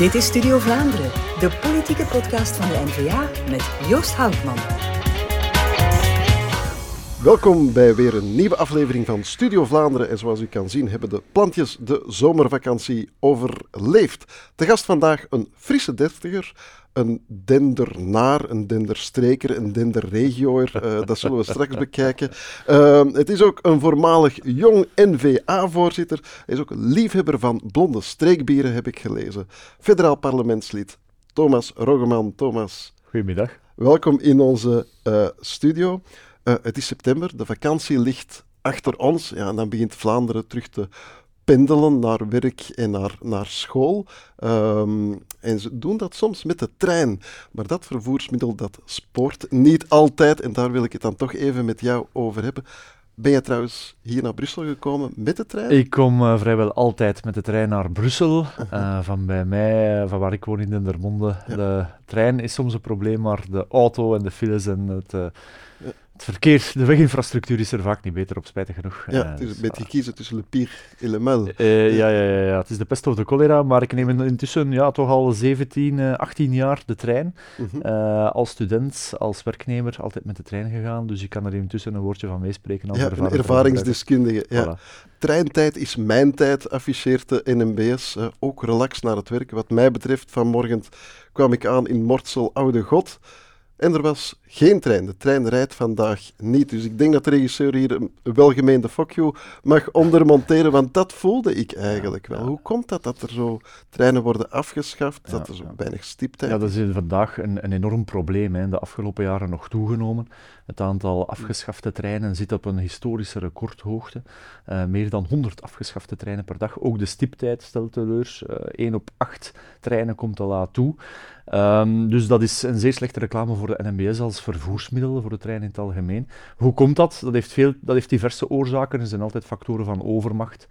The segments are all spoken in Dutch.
Dit is Studio Vlaanderen, de politieke podcast van de NVA met Joost Houtman. Welkom bij weer een nieuwe aflevering van Studio Vlaanderen. En zoals u kan zien hebben de plantjes de zomervakantie overleefd. Te gast vandaag een frisse dertiger, een dendernaar, een denderstreker, een denderregioer. Dat zullen we straks bekijken. Het is ook een voormalig jong NVA-voorzitter. Hij is ook liefhebber van blonde streekbieren, heb ik gelezen. Federaal parlementslid Tomas Roggeman. Tomas. Goedemiddag. Welkom in onze studio. Het is september, de vakantie ligt achter ons. Ja, en dan begint Vlaanderen terug te pendelen naar werk en naar school. En ze doen dat soms met de trein. Maar dat vervoersmiddel, dat spoort niet altijd. En daar wil ik het dan toch even met jou over hebben. Ben je trouwens hier naar Brussel gekomen met de trein? Ik kom vrijwel altijd met de trein naar Brussel. Van bij mij, van waar ik woon in Dendermonde. Ja. De trein is soms een probleem, maar de auto en de files en het... Het verkeer, de weginfrastructuur is er vaak niet beter op, spijtig genoeg. Ja, het is dus een beetje kiezen tussen Le Pire en Le Mal. Ja, het is de pest of de cholera, maar ik neem intussen toch al 18 jaar de trein. Als student, als werknemer, altijd met de trein gegaan, dus ik kan er intussen een woordje van meespreken. Als een ervaringsdeskundige. Ja. Voilà. Treintijd is mijn tijd, afficheert de NMBS. Ook relax naar het werk. Wat mij betreft, vanmorgen kwam ik aan in Mortsel Oude God. En er was geen trein. De trein rijdt vandaag niet. Dus ik denk dat de regisseur hier een welgemeende fuck you mag ondermonteren, want dat voelde ik eigenlijk wel. Hoe komt dat er zo treinen worden afgeschaft, dat er zo weinig stiptheid is? Ja, dat is vandaag een enorm probleem. Hè. De afgelopen jaren nog toegenomen. Het aantal afgeschafte treinen zit op een historische recordhoogte. Meer dan 100 afgeschafte treinen per dag. Ook de stiptheid stelt teleur. 1 op 8 treinen komt te laat toe. Dus dat is een zeer slechte reclame voor de NMBS als vervoersmiddel, voor de trein in het algemeen. Hoe komt dat? Dat heeft diverse oorzaken. Er zijn altijd factoren van overmacht,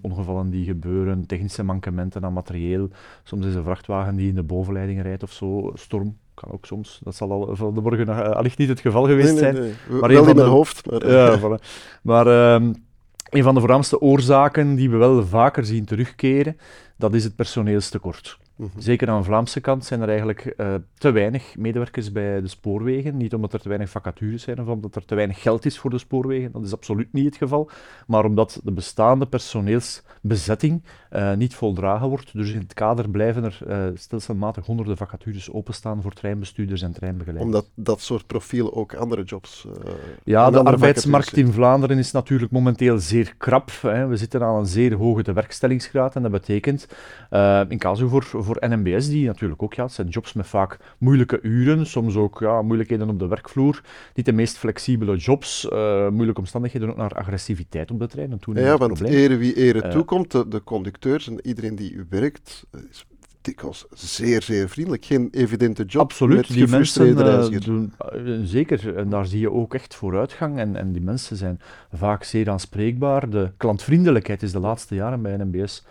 ongevallen die gebeuren, technische mankementen aan materieel. Soms is een vrachtwagen die in de bovenleiding rijdt of zo, storm. Kan ook soms, dat zal al van de morgen allicht niet het geval geweest zijn. Maar wel in mijn hoofd. Maar... Ja, voilà. Maar een van de voornaamste oorzaken die we wel vaker zien terugkeren, dat is het personeelstekort. Zeker aan de Vlaamse kant zijn er eigenlijk te weinig medewerkers bij de spoorwegen. Niet omdat er te weinig vacatures zijn of omdat er te weinig geld is voor de spoorwegen, dat is absoluut niet het geval. Maar omdat de bestaande personeelsbezetting niet voldragen wordt. Dus in het kader blijven er stelselmatig honderden vacatures openstaan voor treinbestuurders en treinbegeleiders. Omdat dat soort profielen ook andere jobs... de arbeidsmarkt in Vlaanderen is natuurlijk momenteel zeer krap. Hè. We zitten aan een zeer hoge tewerkstellingsgraad en dat betekent in casu voor NMBS, die natuurlijk ook, het zijn jobs met vaak moeilijke uren, soms ook moeilijkheden op de werkvloer, niet de meest flexibele jobs, moeilijke omstandigheden ook naar agressiviteit op de trein. En toen want ere wie ere toekomt, de conducteurs en iedereen die werkt, is dikwijls zeer, zeer vriendelijk. Geen evidente job. Absoluut, die mensen doen zeker, en daar zie je ook echt vooruitgang en die mensen zijn vaak zeer aanspreekbaar. De klantvriendelijkheid is de laatste jaren bij NMBS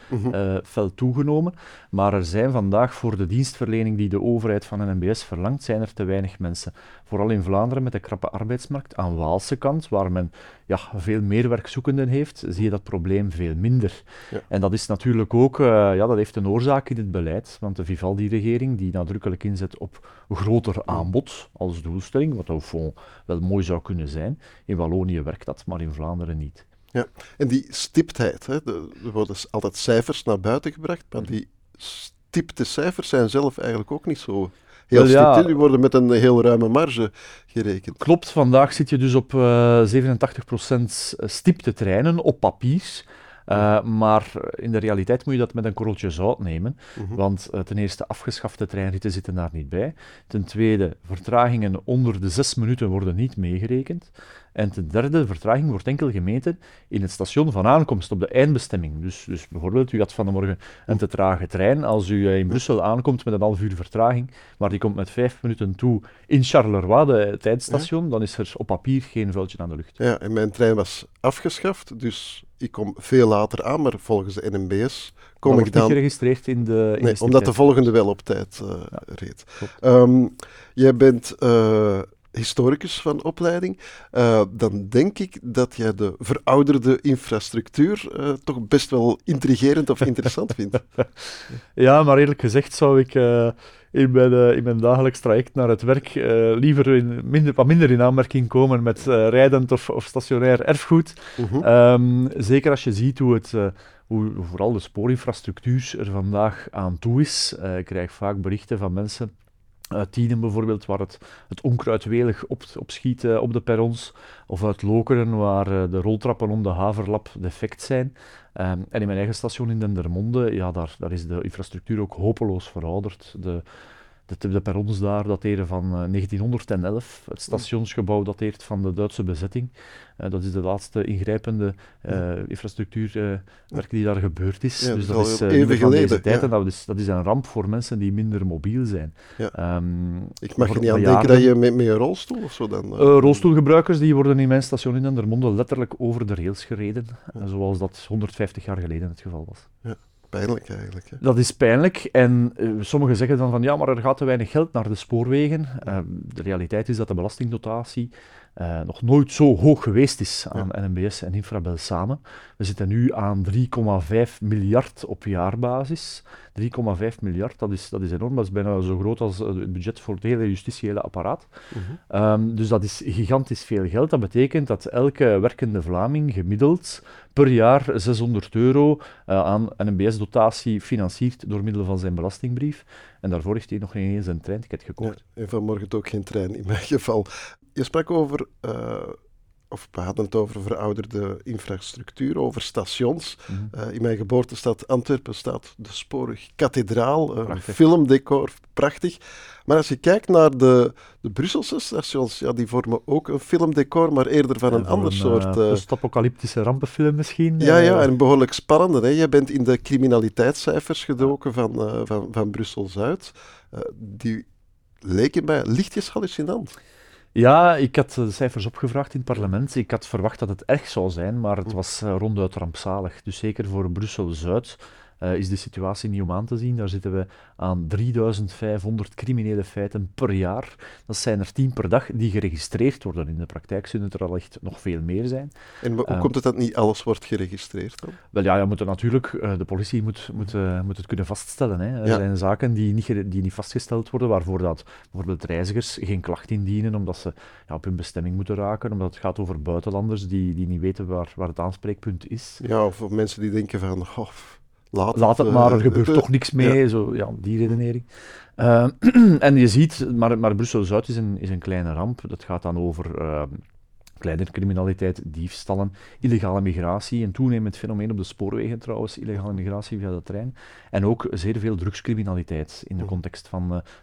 fel toegenomen, maar er zijn vandaag voor de dienstverlening die de overheid van NMBS verlangt, zijn er te weinig mensen. Vooral in Vlaanderen met de krappe arbeidsmarkt, aan Waalse kant, waar men veel meer werkzoekenden heeft, zie je dat probleem veel minder. Ja. En dat is natuurlijk ook, dat heeft een oorzaak in het beleid. Want de Vivaldi-regering, die nadrukkelijk inzet op groter aanbod als doelstelling, wat au fond wel mooi zou kunnen zijn. In Wallonië werkt dat, maar in Vlaanderen niet. Ja, en die stiptheid, er worden altijd cijfers naar buiten gebracht, maar die stipte cijfers zijn zelf eigenlijk ook niet zo... Heel stipt, die worden met een heel ruime marge gerekend. Klopt, vandaag zit je dus op 87% stipte treinen op papier. Maar in de realiteit moet je dat met een korreltje zout nemen, want ten eerste afgeschafte treinritten zitten daar niet bij, ten tweede vertragingen onder de 6 minuten worden niet meegerekend en ten derde vertraging wordt enkel gemeten in het station van aankomst op de eindbestemming. Dus bijvoorbeeld, u had vanmorgen een te trage trein, als u in Brussel aankomt met een half uur vertraging, maar die komt met 5 minuten toe in Charleroi, het eindstation, dan is er op papier geen vuiltje aan de lucht. Ja, en mijn trein was afgeschaft, dus... Ik kom veel later aan, maar volgens de NMBS kom ik dan... Wordt niet geregistreerd in de... Nee, omdat de volgende wel op tijd reed. Jij bent historicus van opleiding, dan denk ik dat jij de verouderde infrastructuur toch best wel intrigerend of interessant vindt. Ja, maar eerlijk gezegd zou ik in mijn dagelijks traject naar het werk liever wat minder in aanmerking komen met rijdend of stationair erfgoed. Uh-huh. Zeker als je ziet hoe vooral de spoorinfrastructuur er vandaag aan toe is. Ik krijg vaak berichten van mensen uit Tiedem bijvoorbeeld, waar het onkruid welig opschiet op de perrons, of uit Lokeren, waar de roltrappen om de haverlap defect zijn. En in mijn eigen station in Dendermonde, ja, daar is de infrastructuur ook hopeloos verouderd. De perrons daar dateren van 1911, het stationsgebouw dateert van de Duitse bezetting. Dat is de laatste ingrijpende infrastructuurwerk die daar gebeurd is. Ja, dus dat is even geleden. Ja. En dat is een ramp voor mensen die minder mobiel zijn. Ja. Ik mag er niet aan denken dat je met een rolstoel of zo dan... rolstoelgebruikers die worden in mijn station in Dendermonde letterlijk over de rails gereden, zoals dat 150 jaar geleden het geval was. Ja. Pijnlijk eigenlijk. Hè? Dat is pijnlijk en sommigen zeggen dan van ja, maar er gaat te weinig geld naar de spoorwegen. De realiteit is dat de belastingdotatie nog nooit zo hoog geweest is aan NMBS en Infrabel samen. We zitten nu aan 3,5 miljard op jaarbasis. 3,5 miljard, dat is enorm. Dat is bijna zo groot als het budget voor het hele justitiële apparaat. Uh-huh. Dus dat is gigantisch veel geld. Dat betekent dat elke werkende Vlaming gemiddeld per jaar €600 aan NMBS-dotatie financiert door middel van zijn belastingbrief. En daarvoor heeft hij nog niet eens een treinticket gekocht. Ja, en vanmorgen ook geen trein in mijn geval. Je sprak over, of we hadden het over verouderde infrastructuur, over stations. Mm-hmm. In mijn geboortestad Antwerpen staat de Spoorwegkathedraal, een filmdecor, prachtig. Maar als je kijkt naar de Brusselse stations, ja, die vormen ook een filmdecor, maar eerder van een ander soort... Een post-apocalyptische rampenfilm misschien? Ja, en behoorlijk spannend. Hè? Je bent in de criminaliteitscijfers gedoken van Brussel-Zuid. Die leken mij lichtjes hallucinant. Ja, ik had de cijfers opgevraagd in het parlement. Ik had verwacht dat het erg zou zijn, maar het was ronduit rampzalig. Dus zeker voor Brussel-Zuid is de situatie niet om aan te zien. Daar zitten we aan 3500 criminele feiten per jaar. Dat zijn er 10 per dag die geregistreerd worden. In de praktijk zullen het er al echt nog veel meer zijn. En hoe komt het dat niet alles wordt geregistreerd dan? Wel ja, de politie moet het kunnen vaststellen. Hè. Er zijn zaken die niet vastgesteld worden, waarvoor dat bijvoorbeeld reizigers geen klacht indienen, omdat ze op hun bestemming moeten raken, omdat het gaat over buitenlanders die niet weten waar het aanspreekpunt is. Ja, of mensen die denken van... Oh, Laat het maar, er gebeurt toch niks mee, die redenering. En je ziet, maar Brussel-Zuid is een kleine ramp. Dat gaat dan over kleinere criminaliteit, diefstallen, illegale migratie, een toenemend fenomeen op de spoorwegen trouwens, illegale migratie via de trein, en ook zeer veel drugscriminaliteit in de context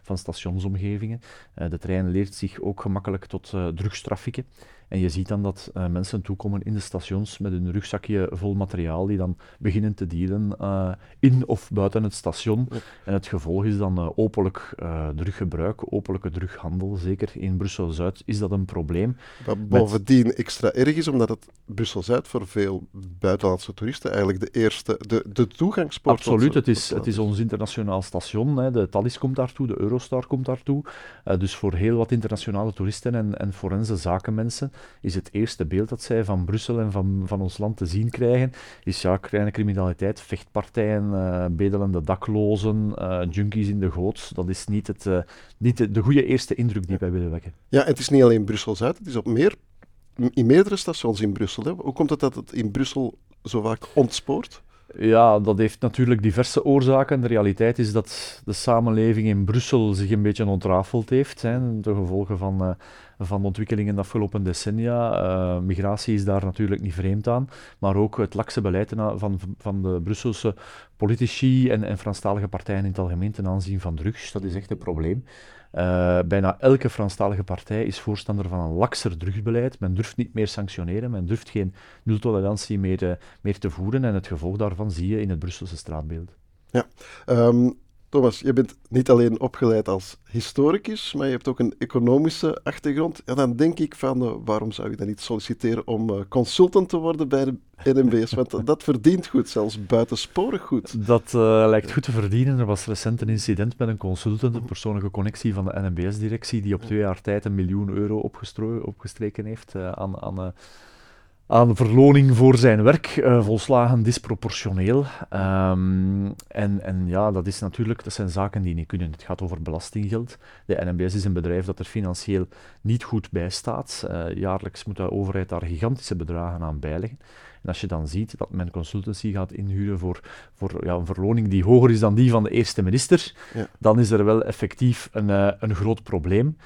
van stationsomgevingen. De trein leert zich ook gemakkelijk tot drugstraffieken. En je ziet dan dat mensen toekomen in de stations met hun rugzakje vol materiaal die dan beginnen te dealen in of buiten het station. Ja. En het gevolg is dan openlijk druggebruik, openlijke drughandel. Zeker in Brussel-Zuid is dat een probleem. Wat bovendien extra erg is, omdat het Brussel-Zuid voor veel buitenlandse toeristen eigenlijk de toegangspoort is. Absoluut, het is ons internationaal station. Hè. De Thalys komt daartoe, de Eurostar komt daartoe. Dus voor heel wat internationale toeristen en forense zakenmensen is het eerste beeld dat zij van Brussel en van ons land te zien krijgen, is kleine criminaliteit, vechtpartijen, bedelende daklozen, junkies in de goot. Dat is niet de goede eerste indruk die wij willen wekken. Ja, het is niet alleen Brussel-Zuid, het is in meerdere stations in Brussel. Hè. Hoe komt het dat het in Brussel zo vaak ontspoort? Ja, dat heeft natuurlijk diverse oorzaken. De realiteit is dat de samenleving in Brussel zich een beetje ontrafeld heeft, hè, ten gevolge van ontwikkelingen in de afgelopen decennia. Migratie is daar natuurlijk niet vreemd aan, maar ook het lakse beleid van de Brusselse politici en Franstalige partijen in het algemeen ten aanzien van drugs. Dat is echt een probleem. Bijna elke Franstalige partij is voorstander van een lakser drugsbeleid. Men durft niet meer sanctioneren, men durft geen nultolerantie meer te voeren en het gevolg daarvan zie je in het Brusselse straatbeeld. Ja, Thomas, je bent niet alleen opgeleid als historicus, maar je hebt ook een economische achtergrond. Ja, dan denk ik van, waarom zou je dan niet solliciteren om consultant te worden bij de NMBS? Want dat verdient goed, zelfs buitensporig goed. Dat lijkt goed te verdienen. Er was recent een incident met een consultant, een persoonlijke connectie van de NMBS-directie, die op 2 jaar tijd €1 miljoen opgestreken heeft aan verloning voor zijn werk, volslagen disproportioneel. En ja, dat is natuurlijk, dat zijn zaken die niet kunnen. Het gaat over belastinggeld. De NMBS is een bedrijf dat er financieel niet goed bij staat. Jaarlijks moet de overheid daar gigantische bedragen aan bijleggen. En als je dan ziet dat men consultancy gaat inhuren voor een verloning die hoger is dan die van de eerste minister, ja, dan is er wel effectief een groot probleem.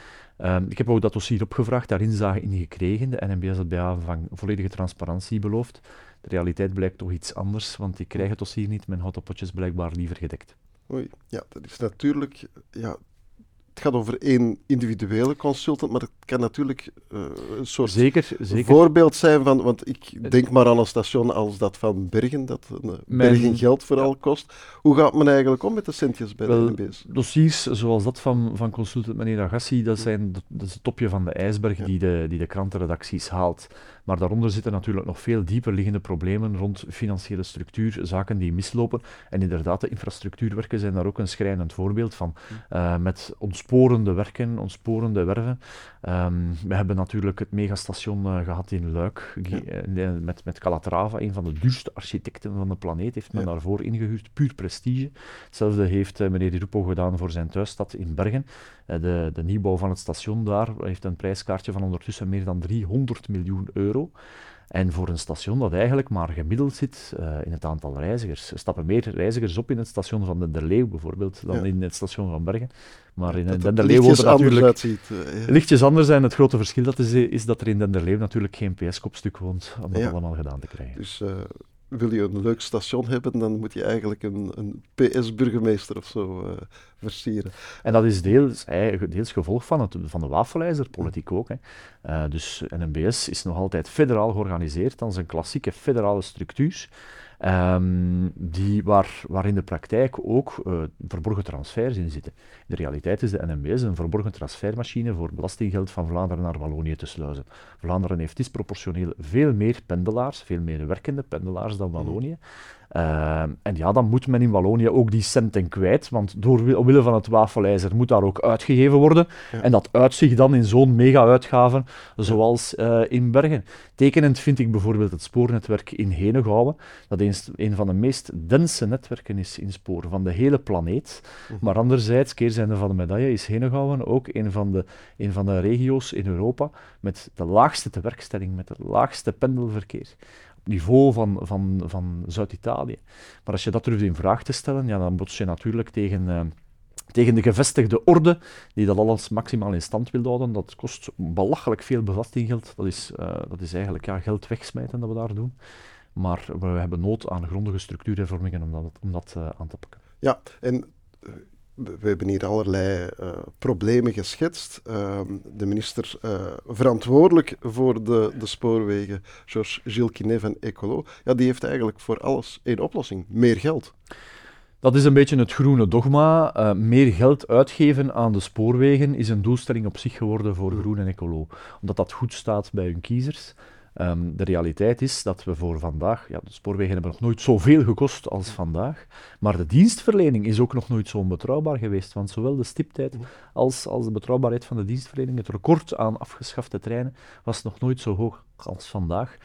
Ik heb ook dat dossier opgevraagd, daar inzage in gekregen. De NMBS had bij aanvang volledige transparantie beloofd. De realiteit blijkt toch iets anders, want die krijgen het dossier niet. Men houdt de potjes blijkbaar liever gedekt. Oei, ja, dat is natuurlijk... Ja, het gaat over één individuele consultant, maar het kan natuurlijk een soort voorbeeld zijn van... Want ik denk maar aan een station als dat van Bergen, dat Bergen geld vooral kost. Hoe gaat men eigenlijk om met de centjes bij de NMBS? Dossiers zoals dat van consultant meneer Agassi, dat is het topje van de ijsberg die de krantenredacties haalt. Maar daaronder zitten natuurlijk nog veel dieper liggende problemen rond financiële structuur, zaken die mislopen. En inderdaad, de infrastructuurwerken zijn daar ook een schrijnend voorbeeld van. Met ontsporende werken, ontsporende werven. We hebben natuurlijk het megastation gehad in Luik, met Calatrava, een van de duurste architecten van de planeet, heeft men daarvoor ingehuurd, puur prestige. Hetzelfde heeft meneer Di Rupo gedaan voor zijn thuisstad in Bergen. De nieuwbouw van het station daar heeft een prijskaartje van ondertussen meer dan €300 miljoen. En voor een station dat eigenlijk maar gemiddeld zit in het aantal reizigers. Er stappen meer reizigers op in het station van Denderleeuw bijvoorbeeld dan in het station van Bergen. Maar in Denderleeuw wordt het natuurlijk lichtjes anders. En het grote verschil dat is dat er in Denderleeuw natuurlijk geen PS-kopstuk woont om dat allemaal gedaan te krijgen. Dus, wil je een leuk station hebben, dan moet je eigenlijk een PS-burgemeester of zo versieren. En dat is deels gevolg van de wafelijzerpolitiek ook. Hè. Dus NMBS is nog altijd federaal georganiseerd, dan zijn klassieke federale structuur. Waar in de praktijk ook verborgen transfers in zitten. In de realiteit is de NMBS een verborgen transfermachine voor belastinggeld van Vlaanderen naar Wallonië te sluizen. Vlaanderen heeft disproportioneel veel meer pendelaars, veel meer werkende pendelaars dan Wallonië. En ja, dan moet men in Wallonië ook die centen kwijt, want omwille van het wafelijzer moet daar ook uitgegeven worden. Ja. En dat uitzicht dan in zo'n mega-uitgave zoals in Bergen. Tekenend vind ik bijvoorbeeld het spoornetwerk in Henegouwen, dat een van de meest dense netwerken is in sporen van de hele planeet. Maar anderzijds, keerzijde van de medaille, is Henegouwen ook een van de regio's in Europa met de laagste tewerkstelling, met het laagste pendelverkeer. Niveau van Zuid-Italië. Maar als je dat durft in vraag te stellen, ja, dan bots je natuurlijk tegen de gevestigde orde die dat alles maximaal in stand wil houden. Dat kost belachelijk veel belastinggeld. Dat is eigenlijk geld wegsmijten dat we daar doen. Maar we hebben nood aan grondige structuurhervormingen om dat aan te pakken. Ja, en we hebben hier allerlei problemen geschetst. De minister verantwoordelijk voor de spoorwegen, Georges Gilkinet van Ecolo, ja, die heeft eigenlijk voor alles één oplossing: meer geld. Dat is een beetje het groene dogma. Meer geld uitgeven aan de spoorwegen is een doelstelling op zich geworden voor Groen en Ecolo, omdat dat goed staat bij hun kiezers. De realiteit is dat we voor vandaag, de spoorwegen hebben nog nooit zoveel gekost als vandaag, maar de dienstverlening is ook nog nooit zo onbetrouwbaar geweest, want zowel de stiptijd als de betrouwbaarheid van de dienstverlening, het record aan afgeschafte treinen, was nog nooit zo hoog als vandaag.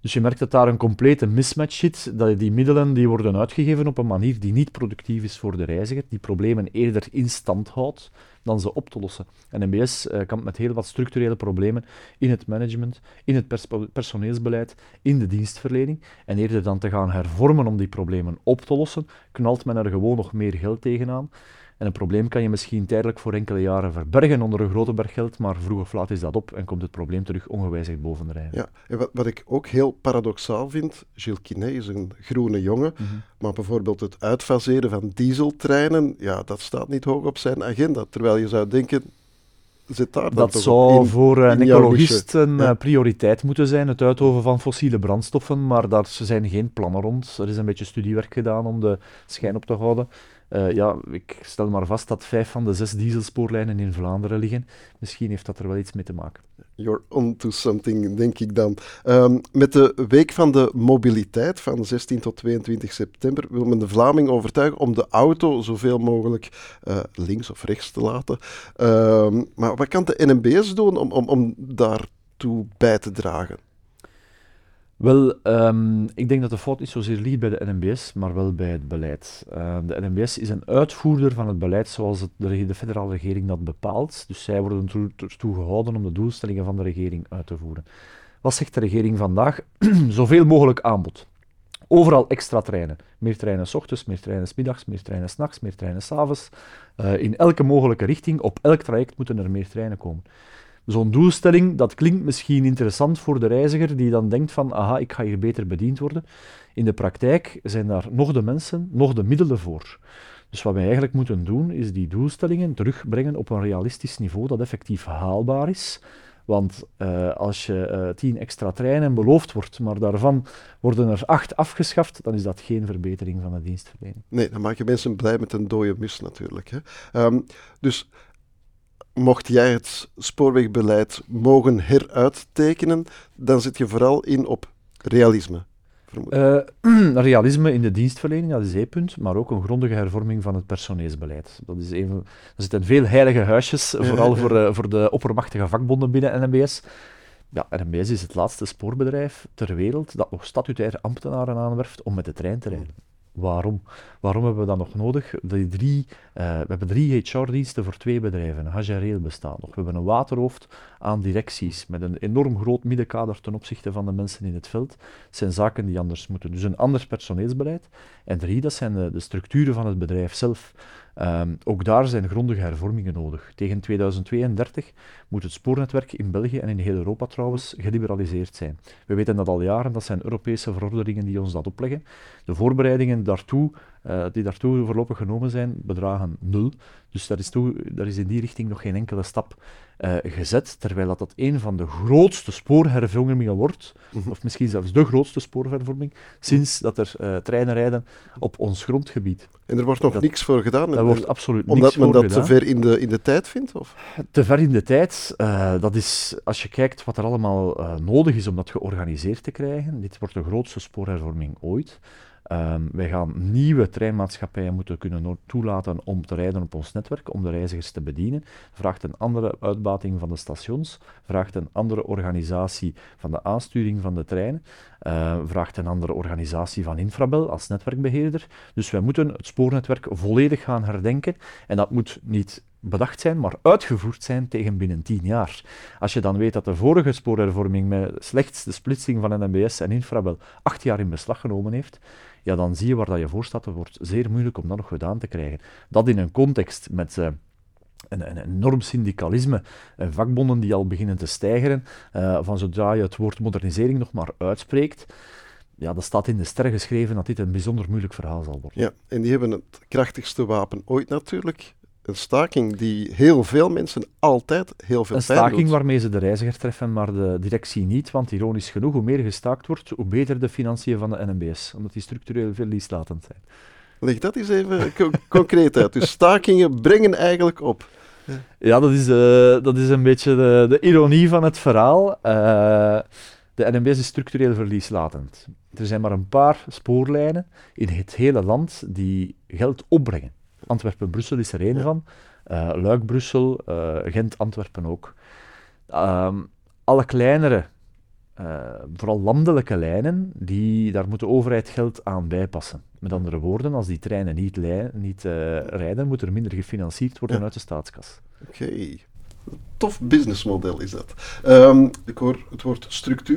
Dus je merkt dat daar een complete mismatch zit, dat die middelen die worden uitgegeven op een manier die niet productief is voor de reiziger, die problemen eerder in stand houdt dan ze op te lossen. En NMBS kampt met heel wat structurele problemen in het management, in het personeelsbeleid, in de dienstverlening. En eerder dan te gaan hervormen om die problemen op te lossen, knalt men er gewoon nog meer geld tegenaan. En een probleem kan je misschien tijdelijk voor enkele jaren verbergen onder een grote berg geld, maar vroeg of laat is dat op en komt het probleem terug ongewijzigd bovendrijven. Ja, en wat ik ook heel paradoxaal vind, Gilkinet is een groene jongen, maar bijvoorbeeld het uitfaseren van dieseltreinen, ja, dat staat niet hoog op zijn agenda, terwijl je zou denken... Dat zou voor een ecologist een prioriteit moeten zijn, het uithoven van fossiele brandstoffen, maar daar zijn geen plannen rond. Er is een beetje studiewerk gedaan om de schijn op te houden. Ja, ik stel maar vast dat 5 van de 6 dieselspoorlijnen in Vlaanderen liggen. Misschien heeft dat er wel iets mee te maken. You're on to something, denk ik dan. Met de Week van de Mobiliteit van 16 tot 22 september wil men de Vlaming overtuigen om de auto zoveel mogelijk links of rechts te laten. Maar wat kan de NMBS doen om daartoe bij te dragen? Wel, ik denk dat de fout niet zozeer ligt bij de NMBS, maar wel bij het beleid. De NMBS is een uitvoerder van het beleid zoals de federale regering dat bepaalt. Dus zij worden ertoe gehouden om de doelstellingen van de regering uit te voeren. Wat zegt de regering vandaag? Zoveel mogelijk aanbod. Overal extra treinen. Meer treinen 's ochtends, meer treinen 's middags, meer treinen 's nachts, meer treinen 's avonds. In elke mogelijke richting, op elk traject moeten er meer treinen komen. Zo'n doelstelling, dat klinkt misschien interessant voor de reiziger die dan denkt van, aha, ik ga hier beter bediend worden. In de praktijk zijn daar nog de mensen, nog de middelen voor. Dus wat wij eigenlijk moeten doen, is die doelstellingen terugbrengen op een realistisch niveau dat effectief haalbaar is. Want als je 10 extra treinen beloofd wordt, maar daarvan worden er 8 afgeschaft, dan is dat geen verbetering van de dienstverlening. Nee, dan maak je mensen blij met een dode mus natuurlijk. Hè. Dus... mocht jij het spoorwegbeleid mogen heruittekenen, dan zit je vooral in op realisme. Realisme in de dienstverlening, dat is één punt, maar ook een grondige hervorming van het personeelsbeleid. Er zitten veel heilige huisjes, vooral voor de oppermachtige vakbonden binnen NMBS. Ja, NMBS is het laatste spoorbedrijf ter wereld dat nog statutaire ambtenaren aanwerft om met de trein te rijden. Waarom? Waarom hebben we dat nog nodig? We hebben 3 HR-diensten voor 2 bedrijven. Hagereel bestaat nog. We hebben een waterhoofd aan directies met een enorm groot middenkader ten opzichte van de mensen in het veld. Dat zijn zaken die anders moeten. Dus een anders personeelsbeleid. En 3, dat zijn de structuren van het bedrijf zelf. Ook daar zijn grondige hervormingen nodig. Tegen 2032 moet het spoornetwerk in België en in heel Europa trouwens geliberaliseerd zijn. We weten dat al jaren, dat zijn Europese verordeningen die ons dat opleggen. De voorbereidingen daartoe, die daartoe voorlopig genomen zijn, bedragen 0. Dus daar is in die richting nog geen enkele stap gezet, terwijl dat een van de grootste spoorhervormingen wordt, of misschien zelfs de grootste spoorhervorming, sinds dat er treinen rijden op ons grondgebied. En er wordt nog niks voor gedaan? Daar wordt absoluut niks voor gedaan. Omdat men dat te ver in de tijd vindt? Of? Te ver in de tijd, dat is, als je kijkt wat er allemaal nodig is om dat georganiseerd te krijgen, dit wordt de grootste spoorhervorming ooit. Wij gaan nieuwe treinmaatschappijen moeten kunnen toelaten om te rijden op ons netwerk, om de reizigers te bedienen. Vraagt een andere uitbating van de stations, vraagt een andere organisatie van de aansturing van de treinen, vraagt een andere organisatie van Infrabel als netwerkbeheerder. Dus wij moeten het spoornetwerk volledig gaan herdenken en dat moet niet bedacht zijn, maar uitgevoerd zijn tegen binnen 10 jaar. Als je dan weet dat de vorige spoorhervorming met slechts de splitsing van NMBS en Infrabel 8 jaar in beslag genomen heeft, ja, dan zie je waar dat je voor staat. Het wordt zeer moeilijk om dat nog gedaan te krijgen. Dat in een context met een enorm syndicalisme en vakbonden die al beginnen te steigeren, van zodra je het woord modernisering nog maar uitspreekt. Ja, dat staat in de sterren geschreven dat dit een bijzonder moeilijk verhaal zal worden. Ja, en die hebben het krachtigste wapen ooit natuurlijk. Een staking die heel veel mensen altijd heel veel pijn doet. Een staking waarmee ze de reiziger treffen, maar de directie niet. Want ironisch genoeg, hoe meer gestaakt wordt, hoe beter de financiën van de NMBS. Omdat die structureel veel verlieslatend zijn. Leg dat eens even concreet uit. Dus stakingen brengen eigenlijk op. Ja, dat is een beetje de ironie van het verhaal. De NMBS is structureel verlieslatend. Er zijn maar een paar spoorlijnen in het hele land die geld opbrengen. Antwerpen-Brussel is er één van, Luik-Brussel, Gent-Antwerpen ook. Alle kleinere, vooral landelijke lijnen, daar moet de overheid geld aan bijpassen. Met andere woorden, als die treinen niet rijden, moet er minder gefinancierd worden uit de staatskas. Oké. Tof businessmodel is dat. Ik hoor het woord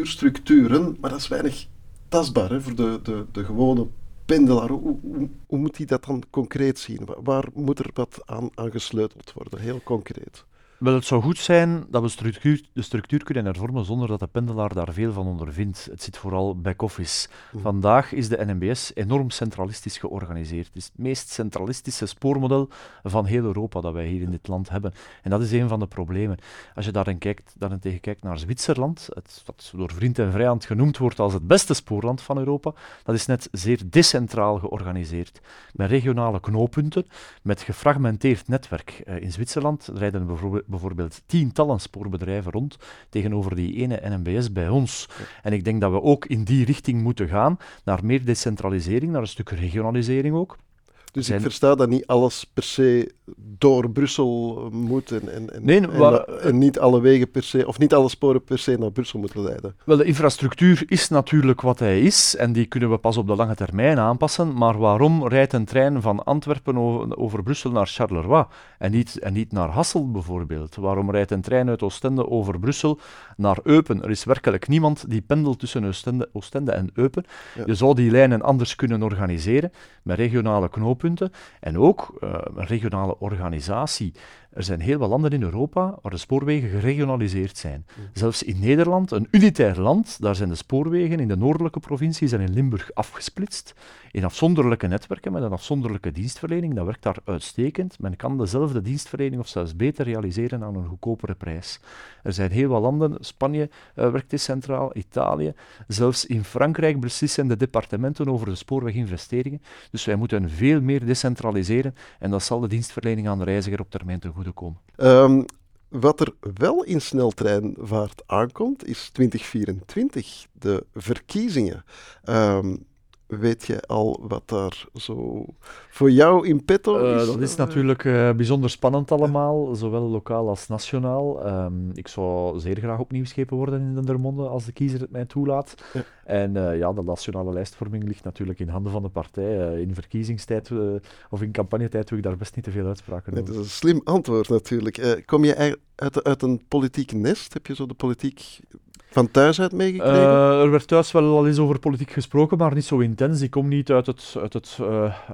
structuren, maar dat is weinig tastbaar hè, voor de gewone pendelaar, hoe moet hij dat dan concreet zien? Waar moet er wat aan gesleuteld worden? Heel concreet. Wel, het zou goed zijn dat we de structuur kunnen hervormen zonder dat de pendelaar daar veel van ondervindt. Het zit vooral back-office. Vandaag is de NMBS enorm centralistisch georganiseerd. Het is het meest centralistische spoormodel van heel Europa dat wij hier in dit land hebben. En dat is een van de problemen. Als je daarentegen kijkt naar Zwitserland, dat door vriend en vijand genoemd wordt als het beste spoorland van Europa, dat is net zeer decentraal georganiseerd. Met regionale knooppunten, met gefragmenteerd netwerk. In Zwitserland rijden bijvoorbeeld tientallen spoorbedrijven rond tegenover die ene NMBS bij ons. Ja. En ik denk dat we ook in die richting moeten gaan, naar meer decentralisering, naar een stuk regionalisering ook. Dus ik versta dat niet alles per se door Brussel moet en niet alle wegen per se, of niet alle sporen per se naar Brussel moeten leiden. Wel, de infrastructuur is natuurlijk wat hij is en die kunnen we pas op de lange termijn aanpassen, maar waarom rijdt een trein van Antwerpen over Brussel naar Charleroi en niet naar Hasselt bijvoorbeeld? Waarom rijdt een trein uit Oostende over Brussel naar Eupen? Er is werkelijk niemand die pendelt tussen Oostende en Eupen. Ja. Je zou die lijnen anders kunnen organiseren met regionale knooppunten. En ook een regionale organisatie. Er zijn heel wat landen in Europa waar de spoorwegen geregionaliseerd zijn. Zelfs in Nederland, een unitair land, daar zijn de spoorwegen in de noordelijke provincies en in Limburg afgesplitst in afzonderlijke netwerken met een afzonderlijke dienstverlening. Dat werkt daar uitstekend. Men kan dezelfde dienstverlening of zelfs beter realiseren aan een goedkopere prijs. Er zijn heel wat landen, Spanje werkt decentraal, Italië, zelfs in Frankrijk beslissen de departementen over de spoorweginvesteringen. Dus wij moeten veel meer decentraliseren en dat zal de dienstverlening aan de reiziger op termijn ten goede komen. Wat er wel in sneltreinvaart aankomt, is 2024, de verkiezingen. Weet jij al wat daar zo voor jou in petto is? Dat is natuurlijk bijzonder spannend allemaal, zowel lokaal als nationaal. Ik zou zeer graag opnieuw schepen worden in Dendermonde, als de kiezer het mij toelaat. Ja. En de nationale lijstvorming ligt natuurlijk in handen van de partij. In verkiezingstijd of in campagnetijd doe ik daar best niet te veel uitspraken over. Dat is een slim antwoord natuurlijk. Kom je uit een politiek nest? Heb je zo de politiek van thuis uit meegekregen? Er werd thuis wel al eens over politiek gesproken, maar niet zo intens. Ik kom niet uit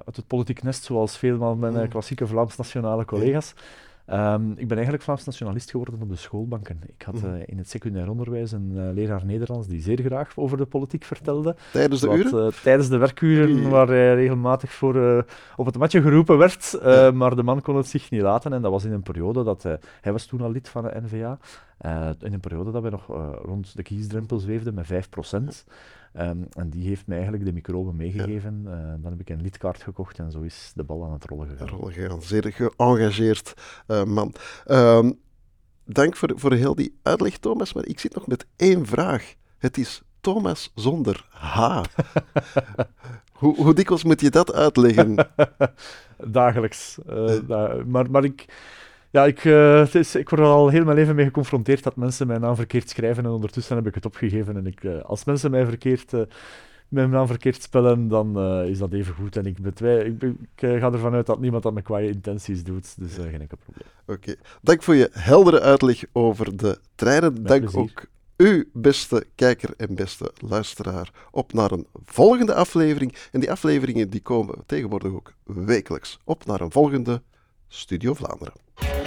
het politiek nest, zoals veel van mijn klassieke Vlaams-nationale collega's. Ik ben eigenlijk Vlaams-nationalist geworden op de schoolbanken. Ik had in het secundair onderwijs een leraar Nederlands die zeer graag over de politiek vertelde. Tijdens de uren? Tijdens de werkuren, waar hij regelmatig voor op het matje geroepen werd. Maar de man kon het zich niet laten en dat was in een periode dat... hij was toen al lid van de NVA. In een periode dat wij nog rond de kiesdrempel zweefden met 5%. En die heeft mij eigenlijk de microbe meegegeven. Ja. Dan heb ik een lidkaart gekocht en zo is de bal aan het rollen gegaan. Zeer geëngageerd man. Dank voor heel die uitleg, Thomas. Maar ik zit nog met één vraag. Het is Thomas zonder H. Hoe dikwijls moet je dat uitleggen? Dagelijks. Ik word er al heel mijn leven mee geconfronteerd dat mensen mijn naam verkeerd schrijven en ondertussen heb ik het opgegeven. En als mensen mij mijn naam verkeerd spellen, dan is dat even goed. En ik ga ervan uit dat niemand dat met kwaaie intenties doet, dus geen enkel probleem. Oké. Dank voor je heldere uitleg over de treinen. Met dank plezier. Ook u, beste kijker en beste luisteraar, op naar een volgende aflevering. En die afleveringen die komen tegenwoordig ook wekelijks. Op naar een volgende Studio Vlaanderen.